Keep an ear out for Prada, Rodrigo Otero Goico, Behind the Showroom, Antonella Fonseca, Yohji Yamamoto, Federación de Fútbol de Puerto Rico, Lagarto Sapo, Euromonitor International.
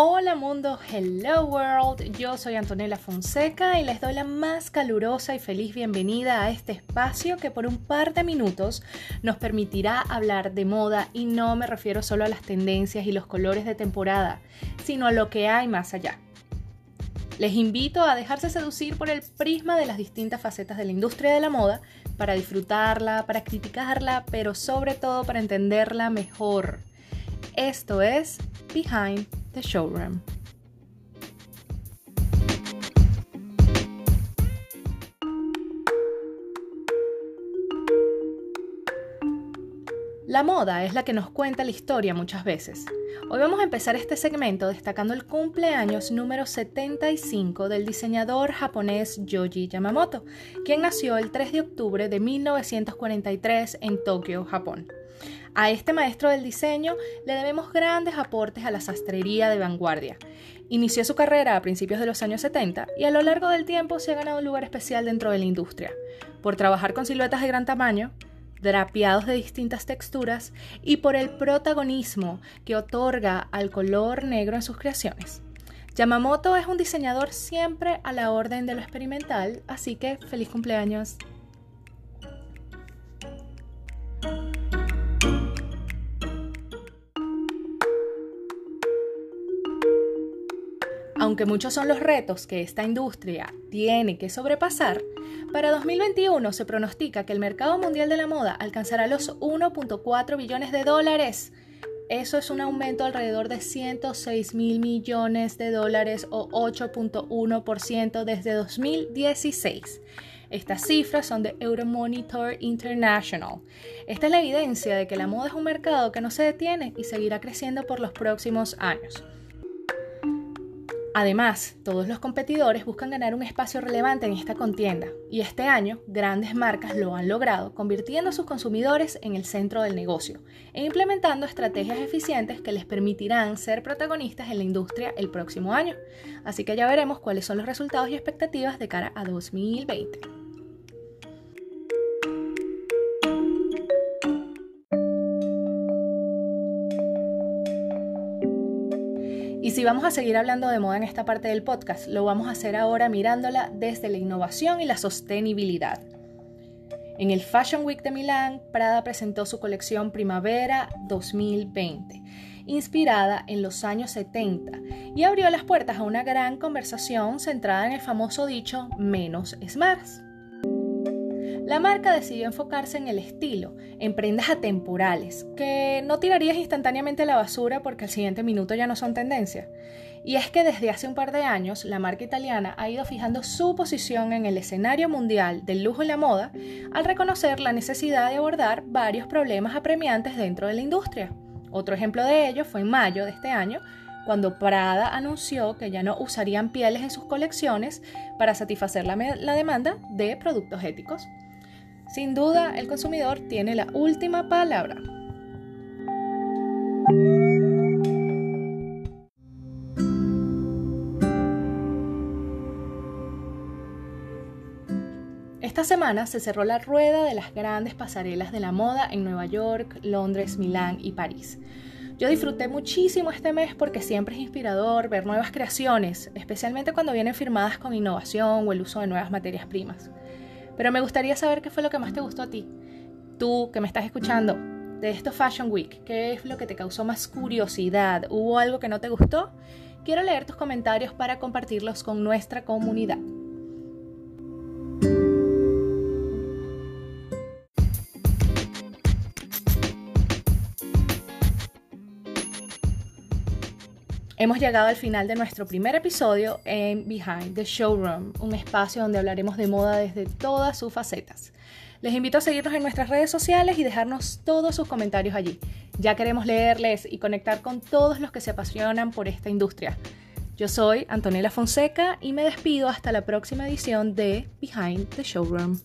Hola mundo, hello world, yo soy Antonella Fonseca y les doy la más calurosa y feliz bienvenida a este espacio que por un par de minutos nos permitirá hablar de moda, y no me refiero solo a las tendencias y los colores de temporada, sino a lo que hay más allá. Les invito a dejarse seducir por el prisma de las distintas facetas de la industria de la moda para disfrutarla, para criticarla, pero sobre todo para entenderla mejor. Esto es Behind the Showroom. La moda es la que nos cuenta la historia muchas veces. Hoy vamos a empezar este segmento destacando el cumpleaños número 75 del diseñador japonés Yohji Yamamoto, quien nació el 3 de octubre de 1943 en Tokio, Japón. A este maestro del diseño le debemos grandes aportes a la sastrería de vanguardia. Inició su carrera a principios de los años 70 y a lo largo del tiempo se ha ganado un lugar especial dentro de la industria, por trabajar con siluetas de gran tamaño, drapeados de distintas texturas y por el protagonismo que otorga al color negro en sus creaciones. Yamamoto es un diseñador siempre a la orden de lo experimental, así que feliz cumpleaños. Aunque muchos son los retos que esta industria tiene que sobrepasar, para 2021 se pronostica que el mercado mundial de la moda alcanzará los $1.4 billones. Eso es un aumento alrededor de $106 mil millones o 8.1% desde 2016. Estas cifras son de Euromonitor International. Esta es la evidencia de que la moda es un mercado que no se detiene y seguirá creciendo por los próximos años. Además, todos los competidores buscan ganar un espacio relevante en esta contienda, y este año grandes marcas lo han logrado, convirtiendo a sus consumidores en el centro del negocio e implementando estrategias eficientes que les permitirán ser protagonistas en la industria el próximo año. Así que ya veremos cuáles son los resultados y expectativas de cara a 2020. Y si vamos a seguir hablando de moda en esta parte del podcast, lo vamos a hacer ahora mirándola desde la innovación y la sostenibilidad. En el Fashion Week de Milán, Prada presentó su colección Primavera 2020, inspirada en los años 70, y abrió las puertas a una gran conversación centrada en el famoso dicho menos es más. La marca decidió enfocarse en el estilo, en prendas atemporales, que no tirarías instantáneamente a la basura porque al siguiente minuto ya no son tendencia. Y es que desde hace un par de años, la marca italiana ha ido fijando su posición en el escenario mundial del lujo y la moda al reconocer la necesidad de abordar varios problemas apremiantes dentro de la industria. Otro ejemplo de ello fue en mayo de este año, cuando Prada anunció que ya no usarían pieles en sus colecciones para satisfacer la demanda de productos éticos. Sin duda, el consumidor tiene la última palabra. Esta semana se cerró la rueda de las grandes pasarelas de la moda en Nueva York, Londres, Milán y París. Yo disfruté muchísimo este mes porque siempre es inspirador ver nuevas creaciones, especialmente cuando vienen firmadas con innovación o el uso de nuevas materias primas. Pero me gustaría saber qué fue lo que más te gustó a ti, tú que me estás escuchando, de estos Fashion Week. ¿Qué es lo que te causó más curiosidad? ¿Hubo algo que no te gustó? Quiero leer tus comentarios para compartirlos con nuestra comunidad. Hemos llegado al final de nuestro primer episodio en Behind the Showroom, un espacio donde hablaremos de moda desde todas sus facetas. Les invito a seguirnos en nuestras redes sociales y dejarnos todos sus comentarios allí. Ya queremos leerles y conectar con todos los que se apasionan por esta industria. Yo soy Antonella Fonseca y me despido hasta la próxima edición de Behind the Showroom.